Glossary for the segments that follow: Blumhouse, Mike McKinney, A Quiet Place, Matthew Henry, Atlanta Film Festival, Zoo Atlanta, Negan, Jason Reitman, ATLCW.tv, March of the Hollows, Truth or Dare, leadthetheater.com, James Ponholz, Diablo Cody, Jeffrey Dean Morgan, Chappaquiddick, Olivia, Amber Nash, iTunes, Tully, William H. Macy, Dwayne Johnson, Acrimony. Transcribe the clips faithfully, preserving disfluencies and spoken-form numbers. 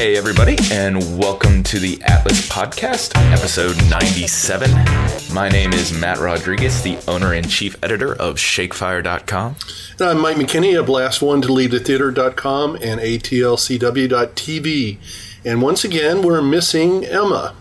Hey everybody, and welcome to the Atlas Podcast, episode ninety-seven. My name is Matt Rodriguez, the owner and chief editor of Shake Fire dot com. And I'm Mike McKinney of Last One to lead the theater dot com and A T L C W dot T V. And once again, we're missing Emma.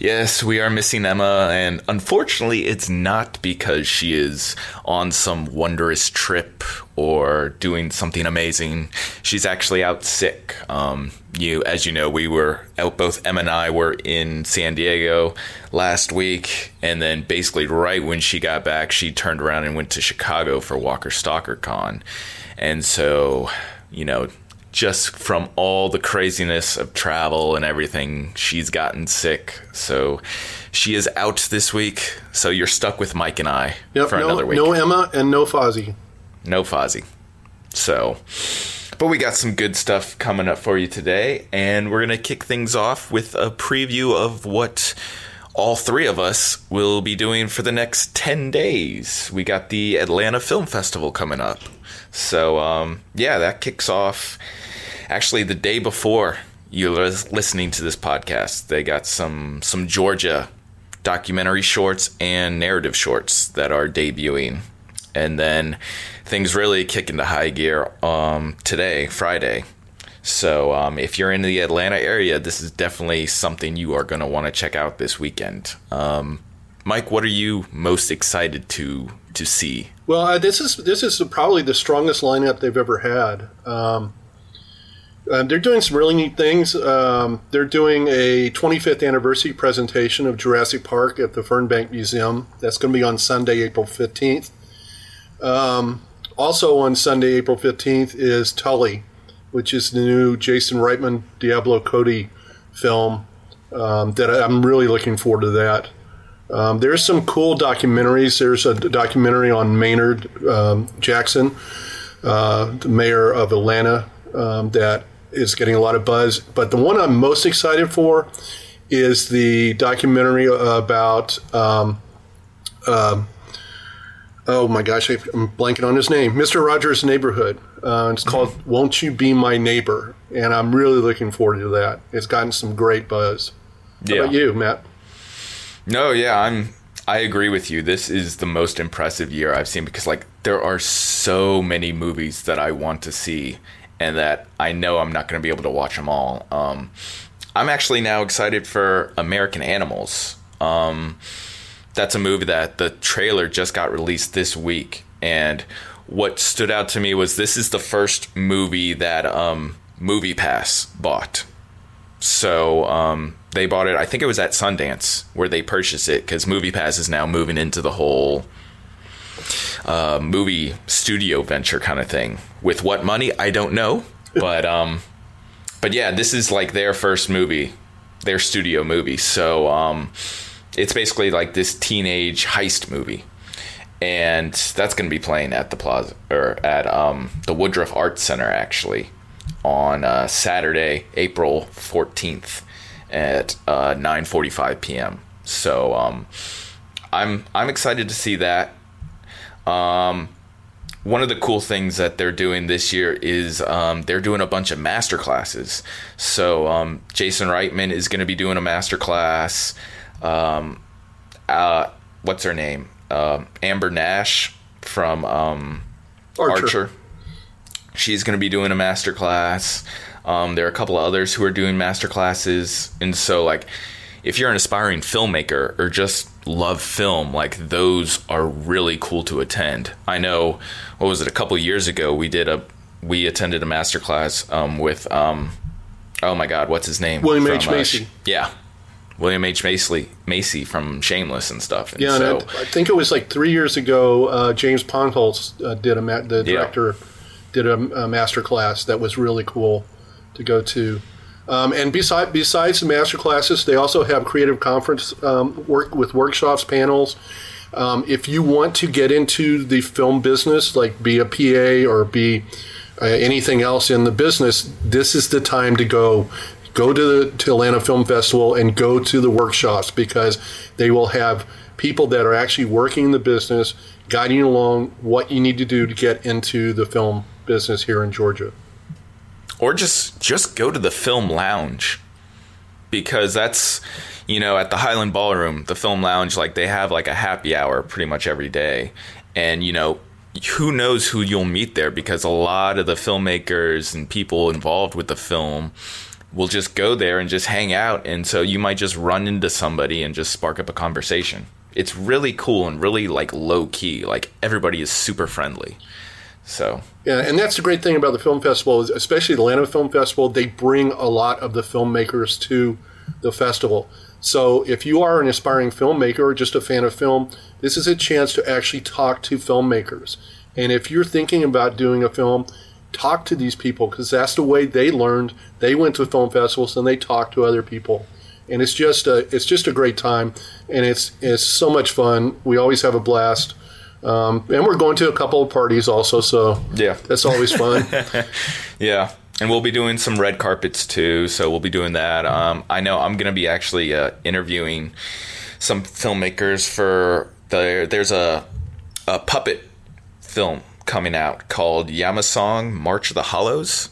Yes, we are missing Emma, and unfortunately it's not because she is on some wondrous trip or doing something amazing. She's actually out sick. Um, you, as you know, we were out, both Emma and I were in San Diego last week, and then basically right when she got back, she turned around and went to Chicago for Walker Stalker Con. And so, you know, just from all the craziness of travel and everything, she's gotten sick. So she is out this week. So you're stuck with Mike and I yep, for no, another week. No Emma and no Fozzie. No Fozzie. So, but we got some good stuff coming up for you today. And we're going to kick things off with a preview of what all three of us will be doing for the next ten days. We got the Atlanta Film Festival coming up. So, um, yeah, that kicks off actually the day before you're listening to this podcast. They got some some Georgia documentary shorts and narrative shorts that are debuting. And then things really kick into high gear um, today, Friday. So um, if you're in the Atlanta area, this is definitely something you are going to want to check out this weekend. Um, Mike, what are you most excited to to see? Well, uh, this is this is probably the strongest lineup they've ever had. Um, uh, they're doing some really neat things. Um, they're doing a twenty-fifth anniversary presentation of Jurassic Park at the Fernbank Museum. That's going to be on Sunday, April fifteenth. Um, also on Sunday, April fifteenth is Tully, which is the new Jason Reitman Diablo Cody film um, that I'm really looking forward to that. Um, there's some cool documentaries. There's a documentary on Maynard um, Jackson, uh, the mayor of Atlanta, um, that is getting a lot of buzz. But the one I'm most excited for is the documentary about, um, uh, oh my gosh, I'm blanking on his name, Mister Rogers' Neighborhood. Uh, it's called mm-hmm. Won't You Be My Neighbor? And I'm really looking forward to that. It's gotten some great buzz. Yeah. How about you, Matt? No, yeah, I'm. I agree with you. This is the most impressive year I've seen because, like, there are so many movies that I want to see, and that I know I'm not going to be able to watch them all. Um, I'm actually now excited for American Animals. Um, that's a movie that the trailer just got released this week, and what stood out to me was this is the first movie that um, MoviePass bought. So um, they bought it. I think it was at Sundance where they purchased it because MoviePass is now moving into the whole uh, movie studio venture kind of thing. With what money, I don't know. But um, but yeah, this is like their first movie, their studio movie. So um, it's basically like this teenage heist movie, and that's going to be playing at the Plaza or at um, the Woodruff Arts Center actually on uh, Saturday, April fourteenth at uh, nine forty-five p.m. So um, I'm I'm excited to see that. Um, one of the cool things that they're doing this year is um, they're doing a bunch of master classes. So um, Jason Reitman is going to be doing a master class. Um, uh, what's her name? Uh, Amber Nash from um, Archer. Archer. She's going to be doing a masterclass. Um, there are a couple of others who are doing masterclasses. And so, like, if you're an aspiring filmmaker or just love film, like, those are really cool to attend. I know, what was it, a couple of years ago, we did a, we attended a masterclass um, with, um, oh my God, what's his name? William from, H. Macy. Uh, yeah. William H. Macy, Macy from Shameless and stuff. And yeah, so, and I, I think it was like three years ago, uh, James Ponholz uh, did a, ma- the director. Yeah. Did a, a master class that was really cool to go to. Um, and beside, besides the master classes, they also have creative conference um, work with workshops, panels. Um, if you want to get into the film business, like be a P A or be uh, anything else in the business, this is the time to go. Go to the to Atlanta Film Festival and go to the workshops because they will have people that are actually working in the business, guiding you along what you need to do to get into the film business here in Georgia. or just just go to the Film Lounge, because that's, you know, at the Highland Ballroom, the Film Lounge, like they have like a happy hour pretty much every day. And, you know, who knows who you'll meet there, because a lot of the filmmakers and people involved with the film will just go there and just hang out. And so you might just run into somebody and just spark up a conversation. It's really cool and really like low key, like everybody is super friendly. So yeah, and that's the great thing about the film festival, is especially the Atlanta Film Festival, they bring a lot of the filmmakers to the festival. So if you are an aspiring filmmaker or just a fan of film, this is a chance to actually talk to filmmakers. And if you're thinking about doing a film, talk to these people, because that's the way they learned. They went to film festivals and they talked to other people. And it's just a, it's just a great time, and it's it's so much fun. We always have a blast. Um, and we're going to a couple of parties also, so yeah, that's always fun. Yeah, and we'll be doing some red carpets too, so we'll be doing that. Um, I know I'm going to be actually uh, interviewing some filmmakers for the, there's a, a puppet film coming out called Yamasong March of the Hollows,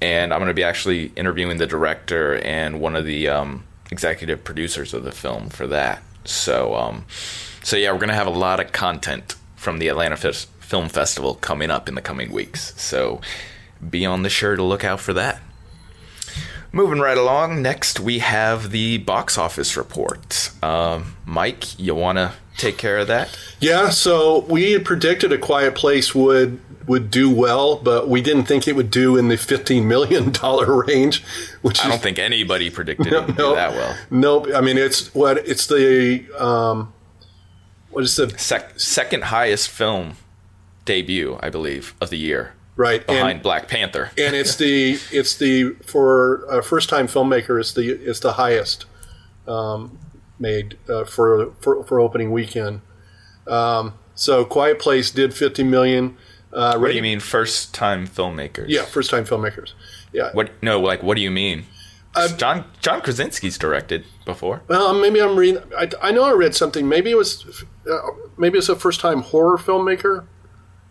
and I'm going to be actually interviewing the director and one of the um, executive producers of the film for that. So, um, so yeah, we're going to have a lot of content from the Atlanta F- Film Festival coming up in the coming weeks. So be on the sure to look out for that. Moving right along, next we have the box office report. Um, Mike, you want to take care of that? Yeah, so we had predicted A Quiet Place would would do well, but we didn't think it would do in the fifteen million dollars range. Which I don't is, think anybody predicted no, it would no, do that well. Nope. I mean, it's what it's the um, what is the Sec- second highest film debut, I believe, of the year. Right, behind and, Black Panther. And it's the it's the for a first time filmmaker, it's the it's the highest um, made uh, for, for for opening weekend. Um, so Quiet Place did fifty million dollars. Uh, what ready, do you mean first time filmmakers? Yeah, first time filmmakers. Yeah. What? No, like what do you mean? Uh, John John Krasinski's directed before. Well, maybe I'm reading. I, I know I read something. Maybe it was uh, maybe it's a first time horror filmmaker.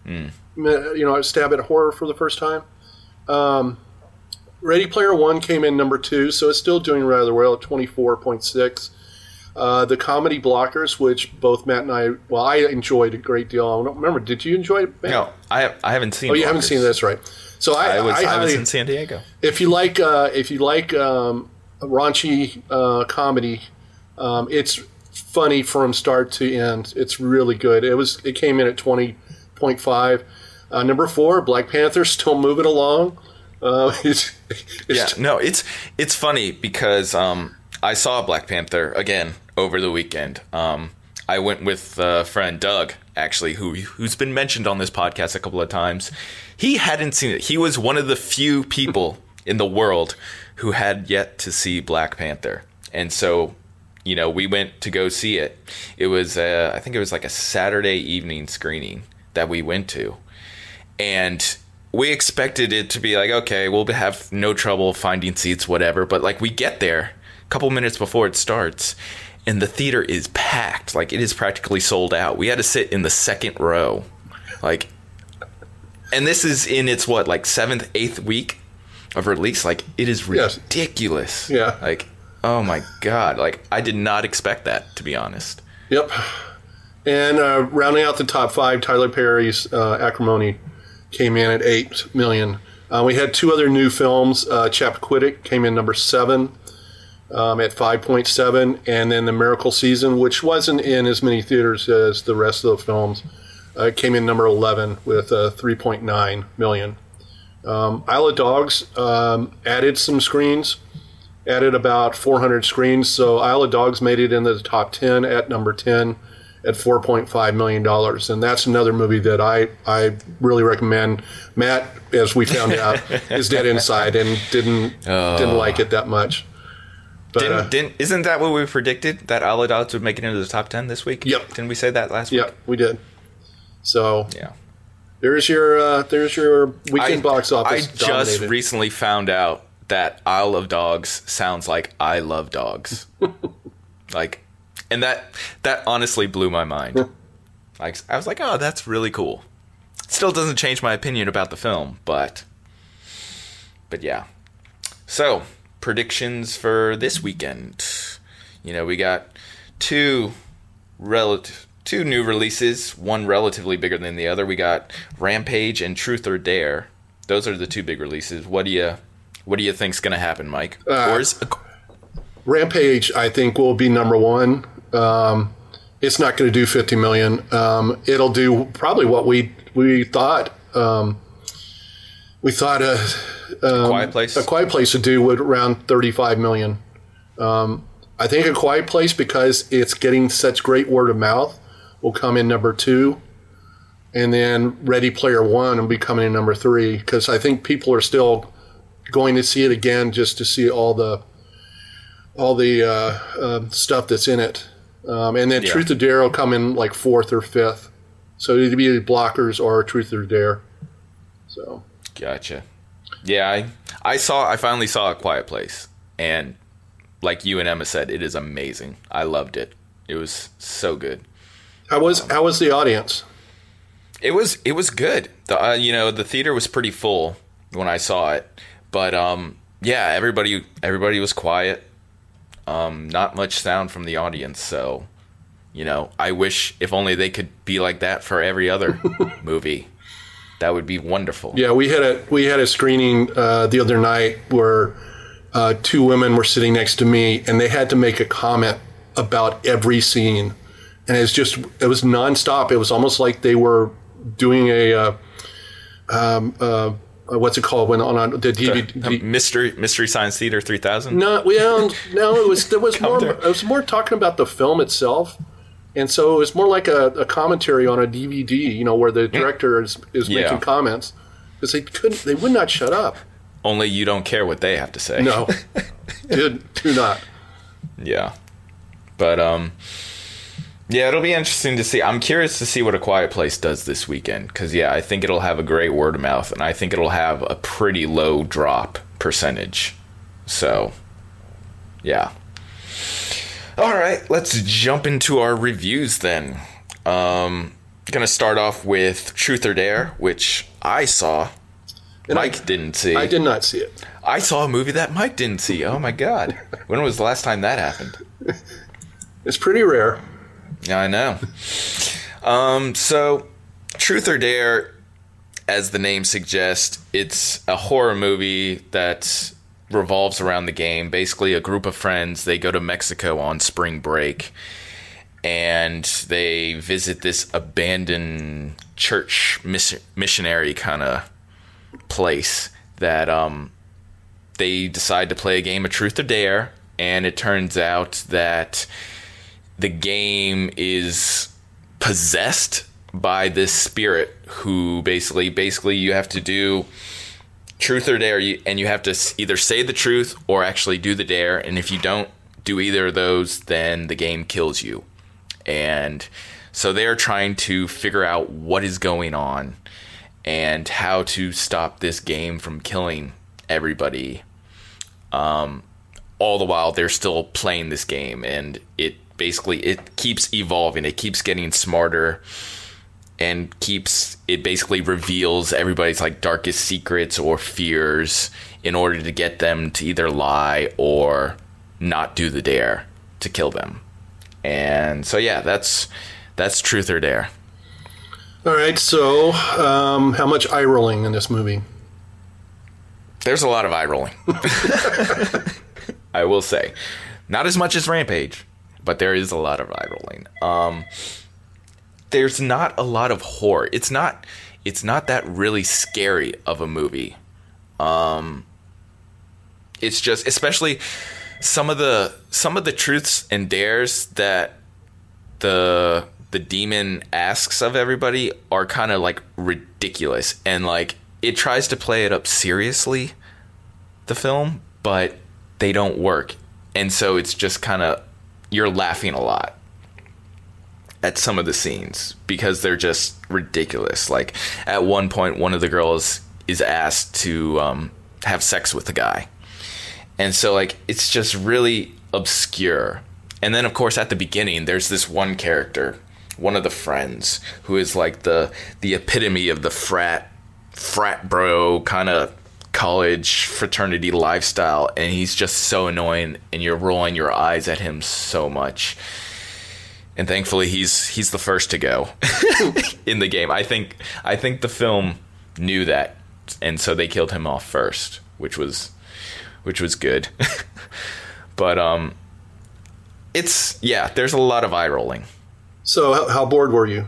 Mm. You know, I stab at horror for the first time. Um, Ready Player One came in number two, so it's still doing rather well at twenty-four point six. Uh, the comedy Blockers, which both Matt and I, well, I enjoyed a great deal. I don't remember, did you enjoy it, Matt? No, I I haven't seen. Oh, you Blockers. Haven't seen it, that's right. So I, I was I, I was I, in San Diego. If you like, uh, if you like um, raunchy uh, comedy, um, it's funny from start to end. It's really good. It was. It came in at twenty point five. Uh, number four, Black Panther, still moving along. Uh, it's, it's yeah, t- no, it's it's funny because um, I saw Black Panther again over the weekend. Um, I went with a friend, Doug, actually, who who's been mentioned on this podcast a couple of times. He hadn't seen it. He was one of the few people in the world who had yet to see Black Panther, and so. You know, we went to go see it. It was, uh, I think it was like a Saturday evening screening that we went to. And we expected it to be like, okay, we'll have no trouble finding seats, whatever. But like we get there a couple minutes before it starts and the theater is packed. Like it is practically sold out. We had to sit in the second row. Like, and this is in its what, like seventh, eighth week of release. Like it is ridiculous. Yes. Yeah. Like. Oh, my God. Like, I did not expect that, to be honest. Yep. And uh, rounding out the top five, Tyler Perry's uh, Acrimony came in at eight million dollars. Uh, we had two other new films. Uh, Chappaquiddick came in number seven um, at five point seven. And then The Miracle Season, which wasn't in as many theaters as the rest of the films, uh, came in number eleven with uh, three point nine million dollars. Um, Isle of Dogs um, added some screens. Added about four hundred screens, so Isle of Dogs made it into the top ten at number ten at four point five million dollars. And that's another movie that I, I really recommend. Matt, as we found out, is dead inside and didn't oh. didn't like it that much. But, didn't, uh, didn't, isn't that what we predicted, that Isle of Dogs would make it into the top ten this week? Yep. Didn't we say that last yep, week? Yep, we did. So yeah. there's your uh, there's your weekend I, box office. I just dominated. recently found out that Isle of Dogs sounds like I love dogs. Like, and that that honestly blew my mind. Like, I was like, oh, that's really cool. Still doesn't change my opinion about the film, but But yeah. So, predictions for this weekend. You know, we got two relative, two new releases, one relatively bigger than the other. We got Rampage and Truth or Dare. Those are the two big releases. What do you what do you think's going to happen, Mike? Uh, or is, Rampage, I think, will be number one. Um, it's not going to do fifty million dollars. Um, it'll do probably what we we thought. Um, we thought a, um, a Quiet Place. A Quiet Place would do would around thirty-five million dollars. Um, I think A Quiet Place, because it's getting such great word of mouth, will come in number two. And then Ready Player One will be coming in number three, because I think people are still going to see it again just to see all the all the uh, uh, stuff that's in it. Um, and then yeah. Truth or Dare will come in like fourth or fifth. So it'd be Blockers or Truth or Dare. So gotcha. Yeah, I I saw I finally saw A Quiet Place, and like you and Emma said, it is amazing. I loved it. It was so good. How was um, how was the audience? It was it was good. The, uh, you know, the theater was pretty full when I saw it, but um, yeah, everybody everybody was quiet. Um, not much sound from the audience, so you know, I wish if only they could be like that for every other movie. That would be wonderful. Yeah, we had a we had a screening uh, the other night where uh, two women were sitting next to me, and they had to make a comment about every scene, and it's just it was nonstop. It was almost like they were doing a uh, um, uh, what's it called when on a, the D V D the, the mystery mystery science theater three thousand. No, well, no, it was there was more there. It was more talking about the film itself, and so it was more like a, a commentary on a D V D, you know, where the director is, is yeah. making comments because they couldn't, they would not shut up. Only you don't care what they have to say. No, do, do not. Yeah, but um. Yeah, it'll be interesting to see. I'm curious to see what A Quiet Place does this weekend. Because, yeah, I think it'll have a great word of mouth. And I think it'll have a pretty low drop percentage. So, yeah. All right, let's jump into our reviews then. Um, gonna start off with Truth or Dare, which I saw. And Mike I, didn't see. I did not see it. I saw a movie that Mike didn't see. Oh, my God. When was the last time that happened? It's pretty rare. I know. Um, so, Truth or Dare, as the name suggests, it's a horror movie that revolves around the game. Basically, a group of friends, they go to Mexico on spring break, and they visit this abandoned church miss- missionary kind of place that um, they decide to play a game of Truth or Dare, and it turns out that the game is possessed by this spirit who basically, basically you have to do truth or dare, and you have to either say the truth or actually do the dare. And if you don't do either of those, then the game kills you. And so they're trying to figure out what is going on and how to stop this game from killing everybody. Um, all the while they're still playing this game, and it, basically, it keeps evolving. It keeps getting smarter, and keeps it basically reveals everybody's like darkest secrets or fears in order to get them to either lie or not do the dare to kill them. And so, yeah, that's that's Truth or Dare. All right. So, um, how much eye rolling in this movie? There's a lot of eye rolling. I will say, not as much as Rampage. But there is a lot of eye rolling. Um, there's not a lot of horror. It's not. It's not that really scary of a movie. Um, it's just, especially some of the some of the truths and dares that the the demon asks of everybody are kind of like ridiculous, and like it tries to play it up seriously, the film, but they don't work, and so it's just kind of. You're laughing a lot at some of the scenes because they're just ridiculous. Like at one point, one of the girls is asked to um, have sex with a guy. And so like, it's just really obscure. And then of course at the beginning, there's this one character, one of the friends who is like the, the epitome of the frat, frat bro kind of college fraternity lifestyle, and he's just so annoying, and you're rolling your eyes at him so much. And thankfully, he's he's the first to go in the game. I think I think the film knew that, and so they killed him off first, which was which was good. But um, it's yeah. There's a lot of eye rolling. So how, how bored were you?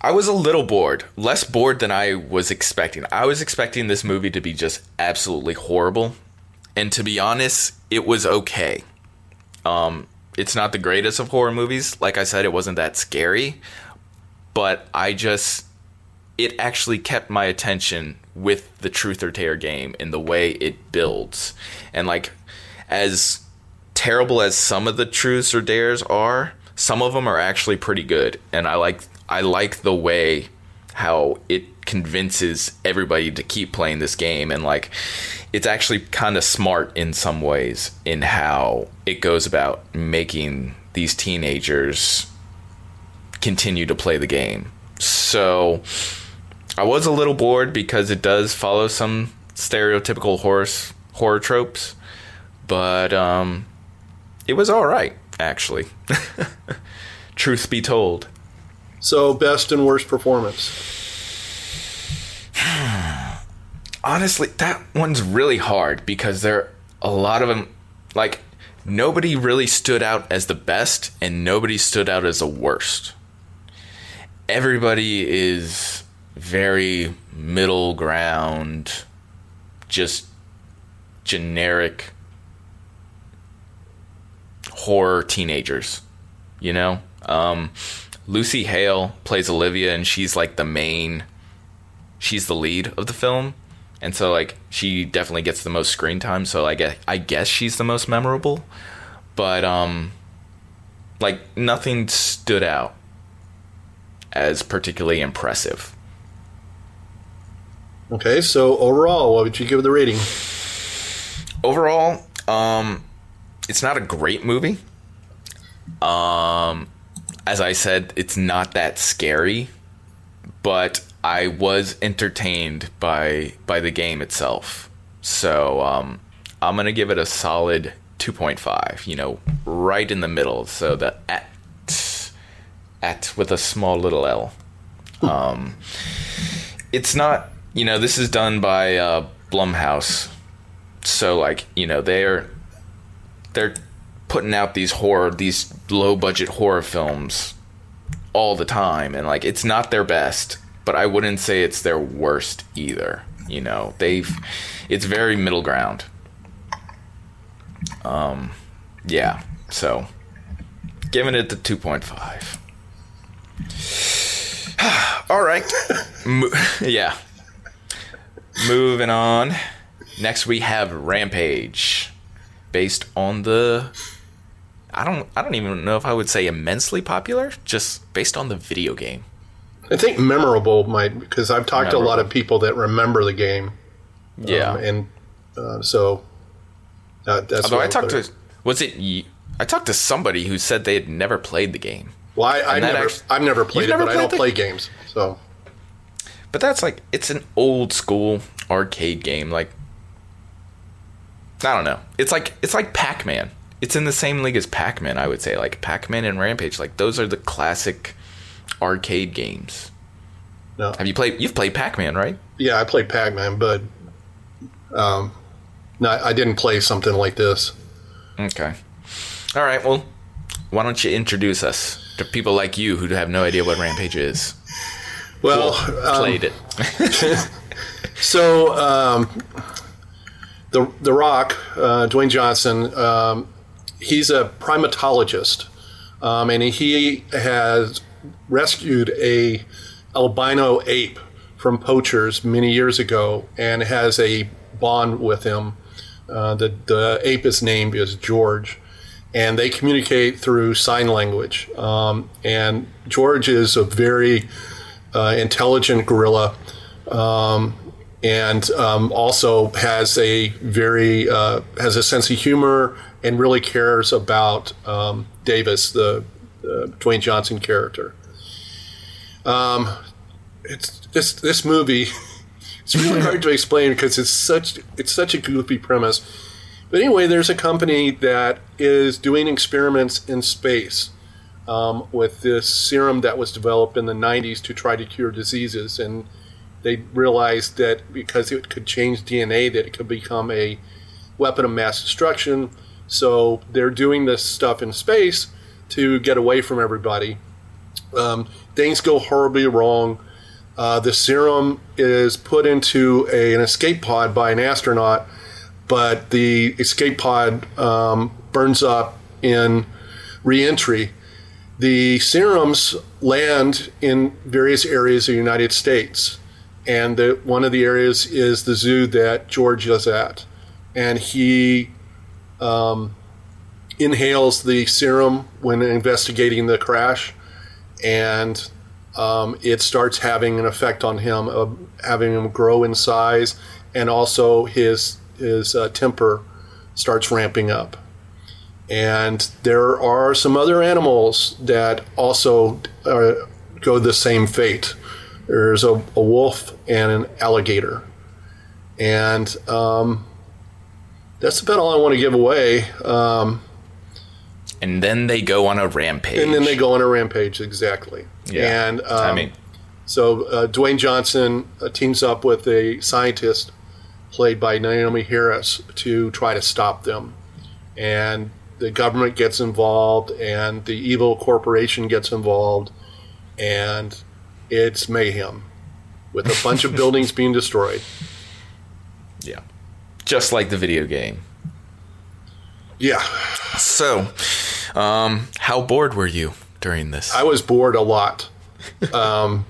I was a little bored, less bored than I was expecting. I was expecting this movie to be just absolutely horrible. And to be honest, it was okay. Um, it's not the greatest of horror movies. Like I said, it wasn't that scary. But I just, it actually kept my attention with the Truth or Dare game and the way it builds. And like, as terrible as some of the Truths or Dares are, some of them are actually pretty good. And I like I like the way how it convinces everybody to keep playing this game. And like, it's actually kind of smart in some ways in how it goes about making these teenagers continue to play the game. So I was a little bored because it does follow some stereotypical horror, horror tropes, but um, it was all right, actually. Truth be told. So, best and worst performance. Honestly, that one's really hard because there are a lot of them. Like, nobody really stood out as the best and nobody stood out as the worst. Everybody is very middle ground, just generic horror teenagers, you know? Um... Lucy Hale plays Olivia, and she's like the main, she's the lead of the film. And so like, she definitely gets the most screen time. So I guess, I guess she's the most memorable, but, um, like nothing stood out as particularly impressive. Okay. So overall, what would you give the rating? Overall, um, it's not a great movie. Um, As I said, it's not that scary, but I was entertained by by the game itself. So um, I'm going to give it a solid two point five, you know, right in the middle. So the at, at with a small little L. Um, it's not, you know, this is done by uh, Blumhouse. So like, you know, they're they're... putting out these horror, these low budget horror films all the time. And like, it's not their best, but I wouldn't say it's their worst either. You know, they've, it's very middle ground. Um, yeah. So giving it the two point five. All right. Mo- yeah. Moving on. Next we have Rampage, based on the, I don't I don't even know if I would say immensely popular, just based on the video game. I think memorable might, because I've talked memorable. to a lot of people that remember the game. Yeah. Um, and uh, so uh, that's Although I talked to, was it, I talked to somebody who said they had never played the game. Well, I, I never, actually, I've never played it, never but played I don't the, play games. So. But that's like, it's an old school arcade game. Like, I don't know. It's like it's like Pac-Man. It's in the same league as Pac-Man, I would say. Like Pac-Man and Rampage, like those are the classic arcade games. No. Have you played? You've played Pac-Man, right? Yeah, I played Pac-Man, but um, no, I didn't play something like this. Okay. All right. Well, why don't you introduce us to people like you who have no idea what Rampage is? Well, cool. um, played it. so. Um, The The Rock, uh, Dwayne Johnson, um, he's a primatologist, um, and he has rescued a albino ape from poachers many years ago and has a bond with him. Uh, the, the ape is named is George, and they communicate through sign language. Um, and George is a very uh, intelligent gorilla, um And um, also has a very uh, has a sense of humor and really cares about um, Davis, the uh, Dwayne Johnson character. Um, it's this this movie It's really hard to explain because it's such it's such a goofy premise. But anyway, there's a company that is doing experiments in space um, with this serum that was developed in the nineties to try to cure diseases. And they realized that because it could change D N A, that it could become a weapon of mass destruction. So they're doing this stuff in space to get away from everybody. Um, things go horribly wrong. Uh, the serum is put into a, an escape pod by an astronaut, but the escape pod um, burns up in re-entry. The serums land in various areas of the United States, and the, one of the areas is the zoo that George is at. And he um, inhales the serum when investigating the crash, and um, it starts having an effect on him, uh, having him grow in size, and also his his uh, temper starts ramping up. And there are some other animals that also uh, go the same fate. There's a, a wolf and an alligator. And um, that's about all I want to give away. Um, and then they go on a rampage. And then they go on a rampage, exactly. Yeah. And um, I mean, so uh, Dwayne Johnson uh, teams up with a scientist played by Naomi Harris to try to stop them. And the government gets involved, and the evil corporation gets involved, and it's mayhem with a bunch of buildings being destroyed. Yeah. Just like the video game. Yeah. So, um, how bored were you during this? I was bored a lot. Um,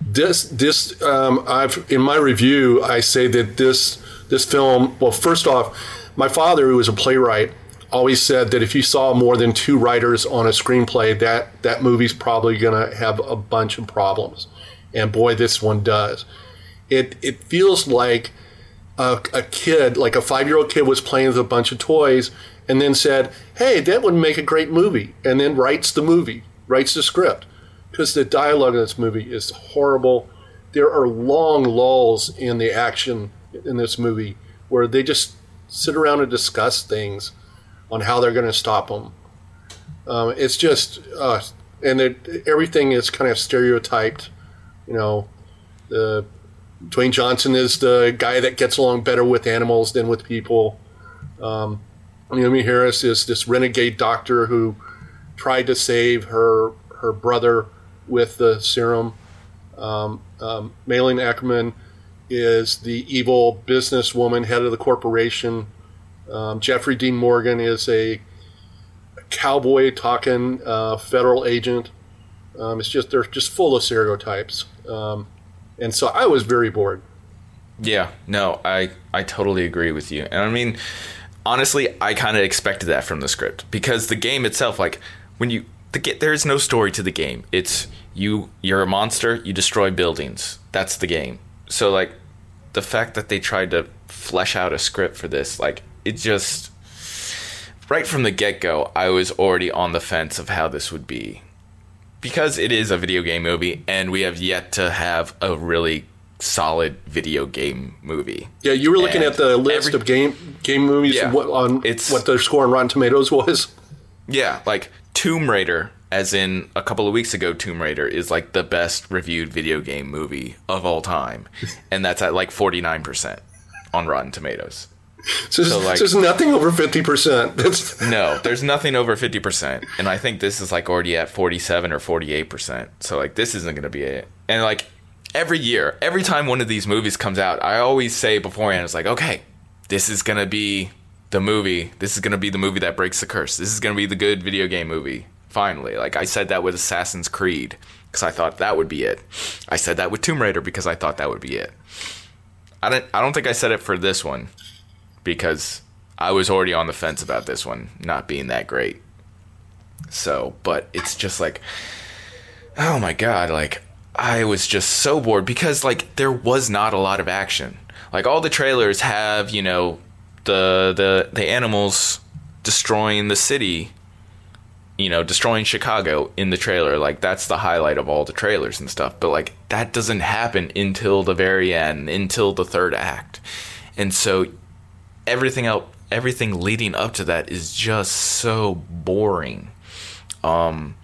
this, this, um, I've in my review, I say that this, this film. Well, first off, my father, who was a playwright, always said that if you saw more than two writers on a screenplay, that that movie's probably going to have a bunch of problems. And boy, this one does. It it feels like. A, a kid, like a five-year-old kid, was playing with a bunch of toys and then said, hey, that would make a great movie, and then writes the movie, writes the script. Because the dialogue in this movie is horrible. There are long lulls in the action in this movie where they just sit around and discuss things on how they're going to stop them. Um, it's just, uh, and it, everything is kind of stereotyped, you know, the Dwayne Johnson is the guy that gets along better with animals than with people. Um, Naomi Harris is this renegade doctor who tried to save her her brother with the serum. Um, um, Malin Ackerman is the evil businesswoman, head of the corporation. Um, Jeffrey Dean Morgan is a cowboy-talking uh, federal agent. Um, it's just they're just full of stereotypes. Um, And so I was very bored. Yeah, no, I, I totally agree with you. And I mean, honestly, I kind of expected that from the script because the game itself, like when you the get there is no story to the game. It's you you're a monster, you destroy buildings. That's the game. So like the fact that they tried to flesh out a script for this, like it just right from the get-go, I was already on the fence of how this would be. Because it is a video game movie, and we have yet to have a really solid video game movie. Yeah, you were looking and at the list every, of game game movies yeah, what, on it's, what their score on Rotten Tomatoes was. Yeah, like Tomb Raider, as in a couple of weeks ago, Tomb Raider is like the best reviewed video game movie of all time. And that's at like forty-nine percent on Rotten Tomatoes. So, so like, there's nothing over fifty percent. That's no, there's nothing over fifty percent. And I think this is like already at forty-seven or forty-eight percent. So like this isn't going to be it. And like every year, every time one of these movies comes out, I always say beforehand, it's like, okay, this is going to be the movie. This is going to be the movie that breaks the curse. This is going to be the good video game movie. Finally, like I said that with Assassin's Creed because I thought that would be it. I said that with Tomb Raider because I thought that would be it. I don't, I don't think I said it for this one. Because I was already on the fence about this one not being that great. So, but it's just like, oh my God, like I was just so bored because like there was not a lot of action. Like all the trailers have, you know, the the, the animals destroying the city you know, destroying Chicago in the trailer. Like, that's the highlight of all the trailers and stuff. But, like, that doesn't happen until the very end, until the third act. And so everything else, everything leading up to that is just so boring. Um,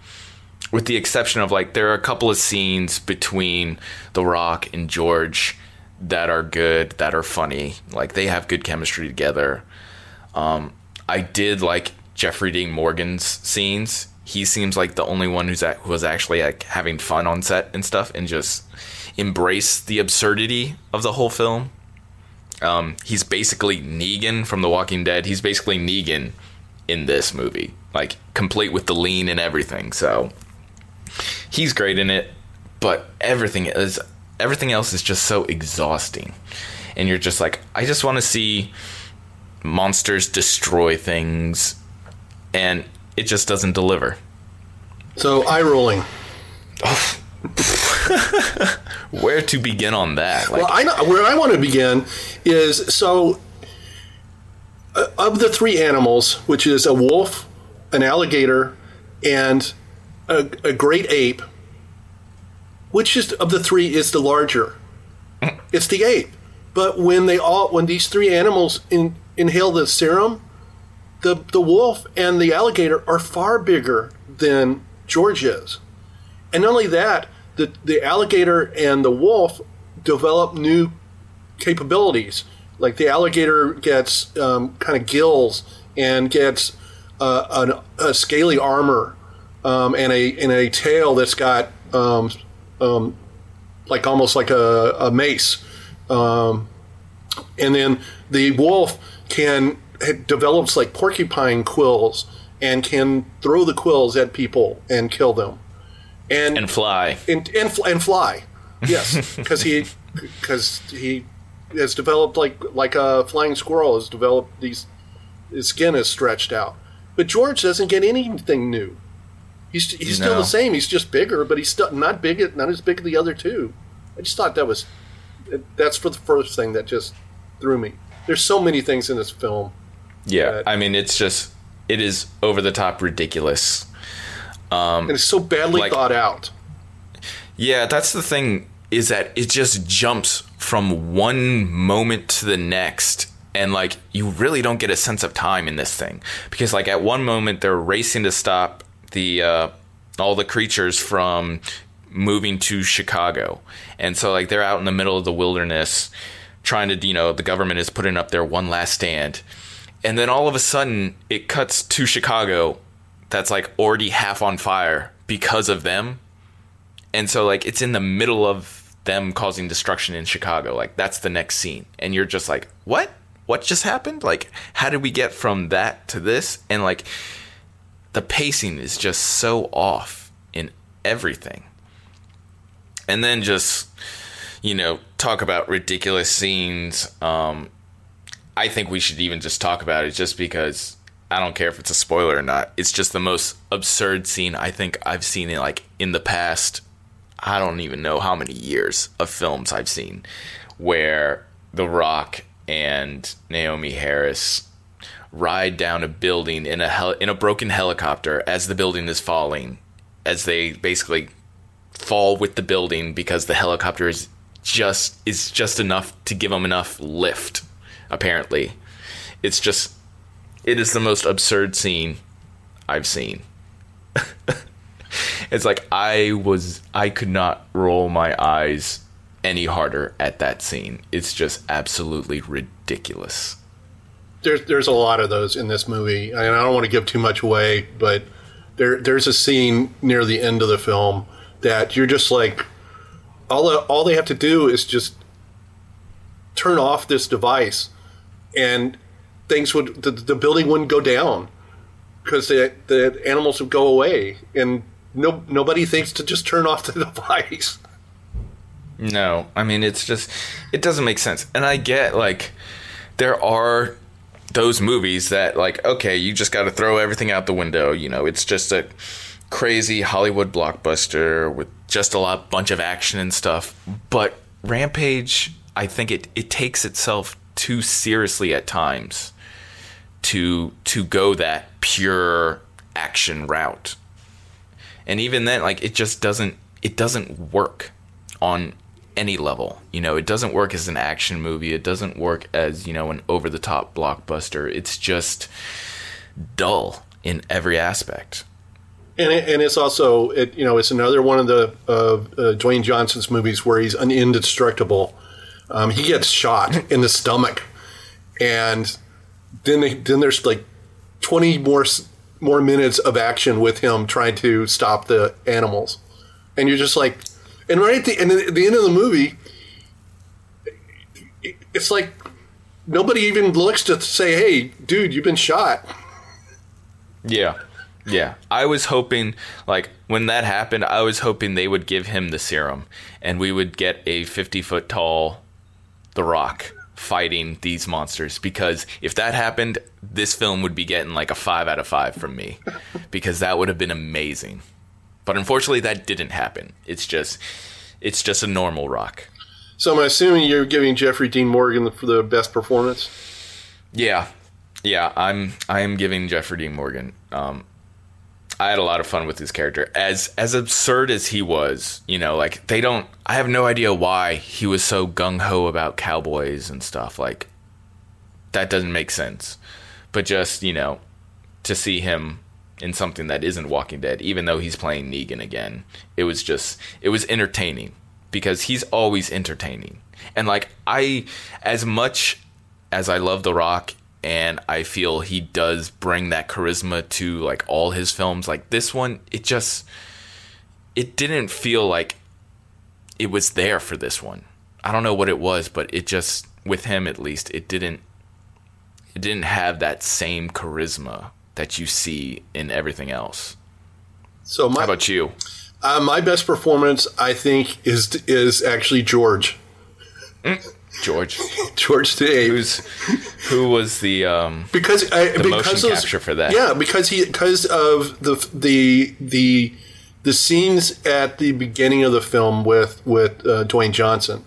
with the exception of, like, there are a couple of scenes between The Rock and George that are good, that are funny. Like, they have good chemistry together. Um, I did like Jeffrey Dean Morgan's scenes. He seems like the only one who's at, who was actually like having fun on set and stuff, and just embraced the absurdity of the whole film. Um, he's basically Negan from The Walking Dead. He's basically Negan in this movie, like complete with the lean and everything. So he's great in it, but everything is everything else is just so exhausting, and you're just like, I just want to see monsters destroy things, and it just doesn't deliver. So, eye rolling. Oh. Where to begin on that? Like, well, I know where I want to begin is, so uh, of the three animals, which is a wolf, an alligator, and a, a great ape, which is, of the three, is the larger? It's the ape. But when they all, when these three animals in, inhale the serum, the the wolf and the alligator are far bigger than George is. And not only that, the, the alligator and the wolf develop new capabilities. Like, the alligator gets um, kind of gills and gets uh, an, a scaly armor um, and a and a tail that's got um, um, like almost like a, a mace. Um, and then the wolf can it develops like porcupine quills and can throw the quills at people and kill them, and and fly and and, fl- and fly, yes, because he because he has developed like like a flying squirrel has developed these. His skin is stretched out, but George doesn't get anything new. He's he's no. still the same. He's just bigger, but he's still not big, not as big as the other two. I just thought that was. That's for the first thing that just threw me. There's so many things in this film. Yeah, that, I mean, it's just, it is over-the-top ridiculous. Um, and it's so badly like, thought out. Yeah, that's the thing, is that it just jumps from one moment to the next. And, like, you really don't get a sense of time in this thing. Because, like, at one moment, they're racing to stop the uh, all the creatures from moving to Chicago. And so, like, they're out in the middle of the wilderness, trying to, you know, the government is putting up their one last stand. And then all of a sudden, it cuts to Chicago that's, like, already half on fire because of them. And so, like, it's in the middle of them causing destruction in Chicago. Like, that's the next scene. And you're just like, what? What just happened? Like, how did we get from that to this? And, like, the pacing is just so off in everything. And then just, you know, talk about ridiculous scenes. Um, I think we should even just talk about it, just because I don't care if it's a spoiler or not. It's just the most absurd scene I think I've seen in, like, in the past, I don't even know how many years of films I've seen, where The Rock and Naomi Harris ride down a building in a hel- in a broken helicopter as the building is falling, as they basically fall with the building because the helicopter is just is just enough to give them enough lift, apparently. It's just, it is the most absurd scene I've seen. It's like, I was, I could not roll my eyes any harder at that scene. It's just absolutely ridiculous. There's, there's a lot of those in this movie, and I don't want to give too much away, but there there's a scene near the end of the film that you're just like, All, all they have to do is just turn off this device, and things would the, the building wouldn't go down because the the animals would go away, and no nobody thinks to just turn off the device. No, I mean, it's just, it doesn't make sense. And I get, like, there are those movies that, like, okay, you just got to throw everything out the window. You know, it's just a crazy Hollywood blockbuster with just a lot bunch of action and stuff. But Rampage, I think it, it takes itself too seriously at times to to go that pure action route. And even then, like, it just doesn't, it doesn't work on any level. You know, it doesn't work as an action movie. It doesn't work as, you know, an over-the-top blockbuster. It's just dull in every aspect. And it, and it's also, it, you know, it's another one of the uh, uh, Dwayne Johnson's movies where he's indestructible. Um, he gets shot in the stomach, and then they, then there's like twenty more more minutes of action with him trying to stop the animals, and you're just like, and right at the and at the end of the movie, it's like nobody even looks to say, "Hey, dude, you've been shot." Yeah. Yeah, I was hoping, like, when that happened, I was hoping they would give him the serum, and we would get a fifty-foot-tall The Rock fighting these monsters, because if that happened, this film would be getting, like, a five out of five from me, because that would have been amazing. But unfortunately, that didn't happen. It's just, it's just a normal Rock. So I'm assuming you're giving Jeffrey Dean Morgan the, the best performance? Yeah. Yeah, I'm, I am giving Jeffrey Dean Morgan, um... I had a lot of fun with his character, as as absurd as he was, you know, like they don't, I have no idea why he was so gung-ho about cowboys and stuff, like that doesn't make sense, but just, you know, to see him in something that isn't Walking Dead, even though he's playing Negan again, it was just, it was entertaining, because he's always entertaining. And like, I, as much as I love The Rock, and I feel he does bring that charisma to, like, all his films. Like, this one, it just... it didn't feel like it was there for this one. I don't know what it was, but it just... with him, at least, it didn't... it didn't have that same charisma that you see in everything else. So my, how about you? Uh, my best performance, I think, is is actually George. Mm. George, George the Who's, who was the um because I, the because motion those, capture for that? Yeah, because he because of the the the the scenes at the beginning of the film with with uh, Dwayne Johnson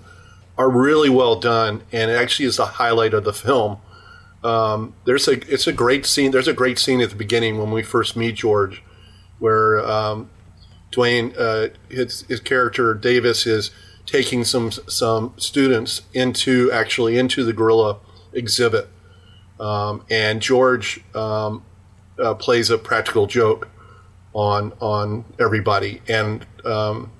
are really well done, and it actually is the highlight of the film. Um, there's a it's a great scene. There's a great scene at the beginning when we first meet George, where um, Dwayne uh, his his character Davis is taking some some students into actually into the gorilla exhibit, um, and George um, uh, plays a practical joke on on everybody, and um,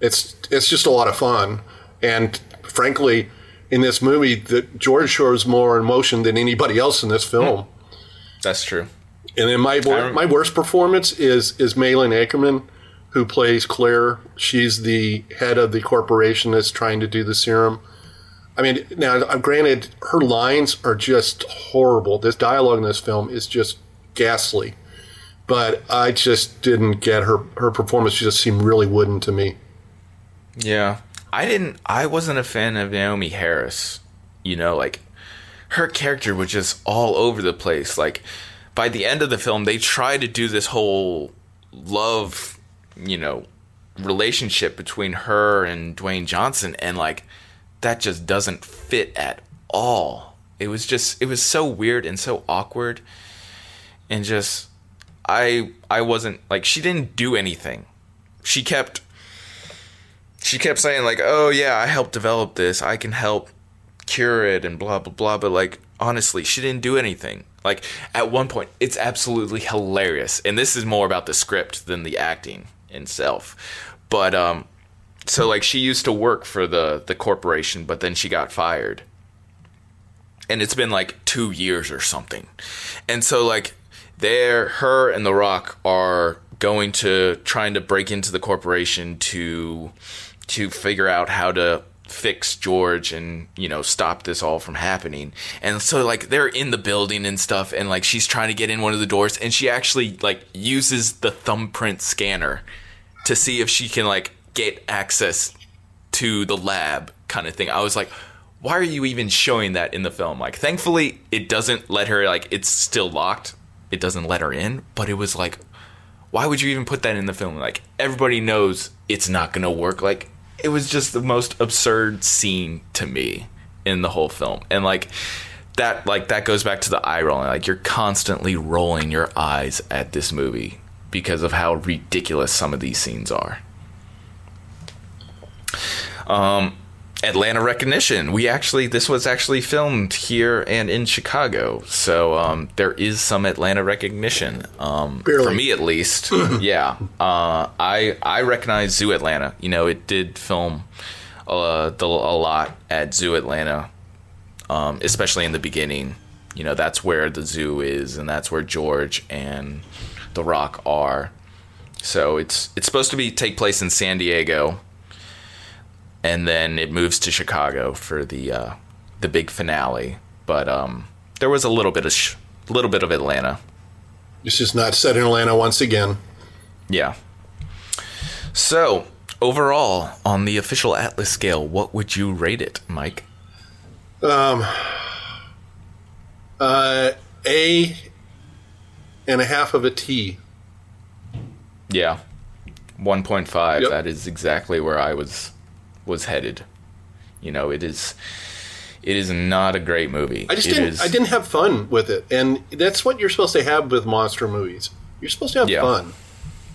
it's it's just a lot of fun. And frankly, in this movie, that George shows more emotion than anybody else in this film. That's true. And then my my worst performance is is Malin Ackerman, who plays Claire. She's the head of the corporation that's trying to do the serum. I mean, now, granted, her lines are just horrible. This dialogue in this film is just ghastly. But I just didn't get her, her performance. She just seemed really wooden to me. Yeah. I didn't, I wasn't a fan of Naomi Harris. You know, like, her character was just all over the place. Like, by the end of the film, they try to do this whole love, you know, relationship between her and Dwayne Johnson, and like that just doesn't fit at all. It was just, it was so weird and so awkward, and just I I wasn't, like, she didn't do anything. She kept she kept saying, like, oh yeah, I helped develop this, I can help cure it, and blah blah blah, but like honestly, she didn't do anything. Like at one point, it's absolutely hilarious, and this is more about the script than the acting itself, but um so like she used to work for the the corporation, but then she got fired, and it's been like two years or something, and so like they're her and The Rock are going to trying to break into the corporation to to figure out how to fix George and, you know, stop this all from happening. And so like they're in the building and stuff, and like she's trying to get in one of the doors, and she actually like uses the thumbprint scanner to see if she can like get access to the lab kind of thing. I was like, why are you even showing that in the film? Like, thankfully it doesn't let her, like, it's still locked, it doesn't let her in, but it was like, why would you even put that in the film? Like, everybody knows it's not gonna work. Like, it was just the most absurd scene to me in the whole film. And like that like that goes back to the eye rolling. Like, you're constantly rolling your eyes at this movie because of how ridiculous some of these scenes are. Um, Atlanta recognition. We actually, this was actually filmed here and in Chicago, so um, there is some Atlanta recognition. Um, for me, at least, yeah. Uh, I I recognize Zoo Atlanta. You know, it did film uh, the, a lot at Zoo Atlanta, um, especially in the beginning. You know, that's where the zoo is, and that's where George and The Rock are. So it's it's supposed to be take place in San Diego. And then it moves to Chicago for the uh, the big finale. But um, there was a little bit of sh- little bit of Atlanta. This is not set in Atlanta once again. Yeah. So overall, on the official Atlas scale, what would you rate it, Mike? Um, uh, a and a half of a T. Yeah, one point five. Yep. That is exactly where I was. was headed. You know, it is it is not a great movie. I just it didn't is, I didn't have fun with it. And that's what you're supposed to have with monster movies. You're supposed to have yeah. fun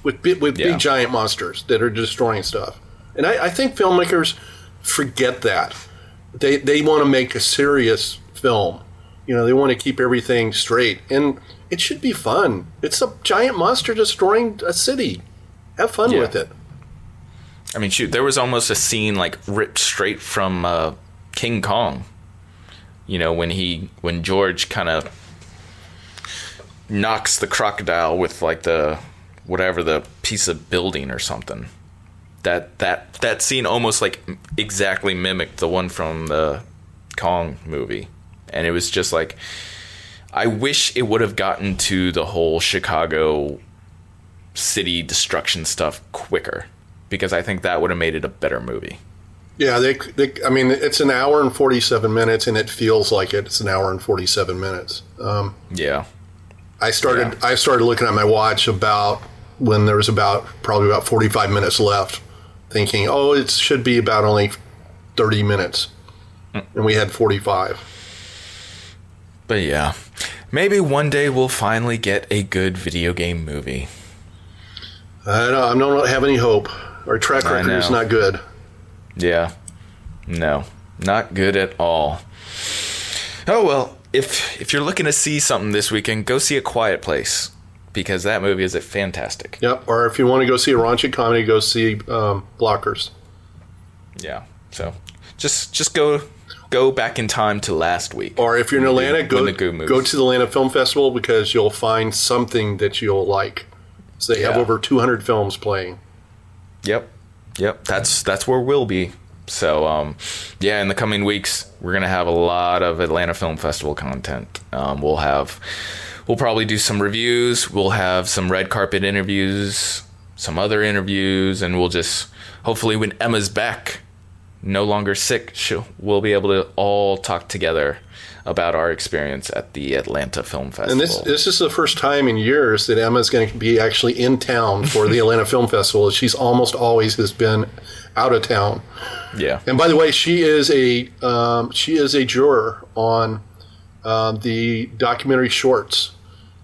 with with yeah. big giant monsters that are destroying stuff. And I, I think filmmakers forget that. They they want to make a serious film. You know, they want to keep everything straight, and it should be fun. It's a giant monster destroying a city. Have fun yeah. with it. I mean, shoot, there was almost a scene like ripped straight from uh, King Kong. You know, when he when George kind of knocks the crocodile with like the whatever the piece of building or something. That that that scene almost like exactly mimicked the one from the Kong movie, and it was just like, I wish it would have gotten to the whole Chicago city destruction stuff quicker. Because I think that would have made it a better movie. Yeah, they, they. I mean, it's an hour and forty-seven minutes, and it feels like it. It's an hour and forty-seven minutes. Um, yeah, I started. Yeah. I started looking at my watch about when there was about probably about forty-five minutes left, thinking, "Oh, it should be about only thirty minutes," mm. and we had forty-five. But yeah, maybe one day we'll finally get a good video game movie. I don't know. I don't have any hope. Our track record is not good. Yeah. No. Not good at all. Oh, well, if if you're looking to see something this weekend, go see A Quiet Place, because that movie is fantastic. Yep. Or if you want to go see a raunchy comedy, go see um, Blockers. Yeah. So just just go go back in time to last week. Or if you're in Atlanta, go, go to the Atlanta Film Festival, because you'll find something that you'll like. So they yeah. have over two hundred films playing. Yep. Yep. That's that's where we'll be. So, um, yeah, in the coming weeks, we're going to have a lot of Atlanta Film Festival content. Um, we'll have, we'll probably do some reviews. We'll have some red carpet interviews, some other interviews, and we'll just, hopefully when Emma's back, no longer sick, she'll, we'll be able to all talk together about our experience at the Atlanta Film Festival. And this this is the first time in years that Emma's going to be actually in town for the Atlanta Film Festival. She's almost always has been out of town. Yeah. And by the way, she is a um, she is a juror on um, the documentary shorts.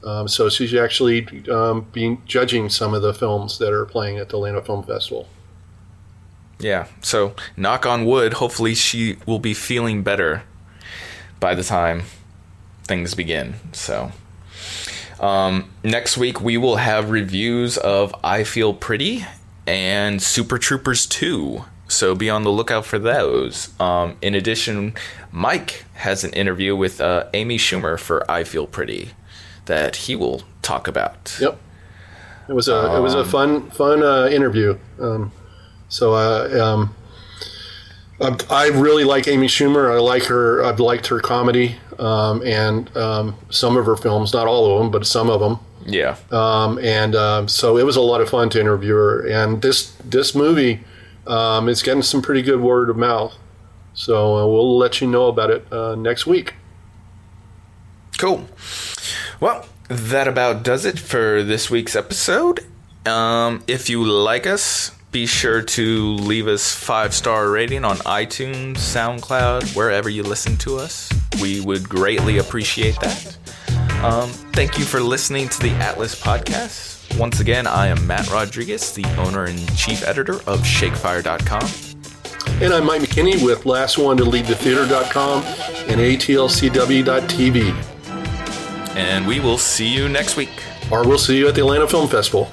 Um, so she's actually um, being judging some of the films that are playing at the Atlanta Film Festival. Yeah. So knock on wood, hopefully she will be feeling better by the time things begin. So um, next week we will have reviews of I Feel Pretty and Super Troopers two. So be on the lookout for those. Um, in addition, Mike has an interview with uh, Amy Schumer for I Feel Pretty that he will talk about. Yep, it was a um, it was a fun fun uh, interview. Um, so. Uh, um, I really like Amy Schumer. I like her. I've liked her comedy um, and um, some of her films, not all of them, but some of them. Yeah. Um, and um, so it was a lot of fun to interview her. And this this movie, um, it's getting some pretty good word of mouth. So uh, we'll let you know about it uh, next week. Cool. Well, that about does it for this week's episode. Um, if you like us, be sure to leave us five-star rating on iTunes, SoundCloud, wherever you listen to us. we would greatly appreciate that. Um, thank you for listening to the Atlas Podcast. Once again, I am Matt Rodriguez, the owner and chief editor of Shake Fire dot com. And I'm Mike McKinney with Last One to lead the theater dot com and A T L C W dot T V. And we will see you next week. Or we'll see you at the Atlanta Film Festival.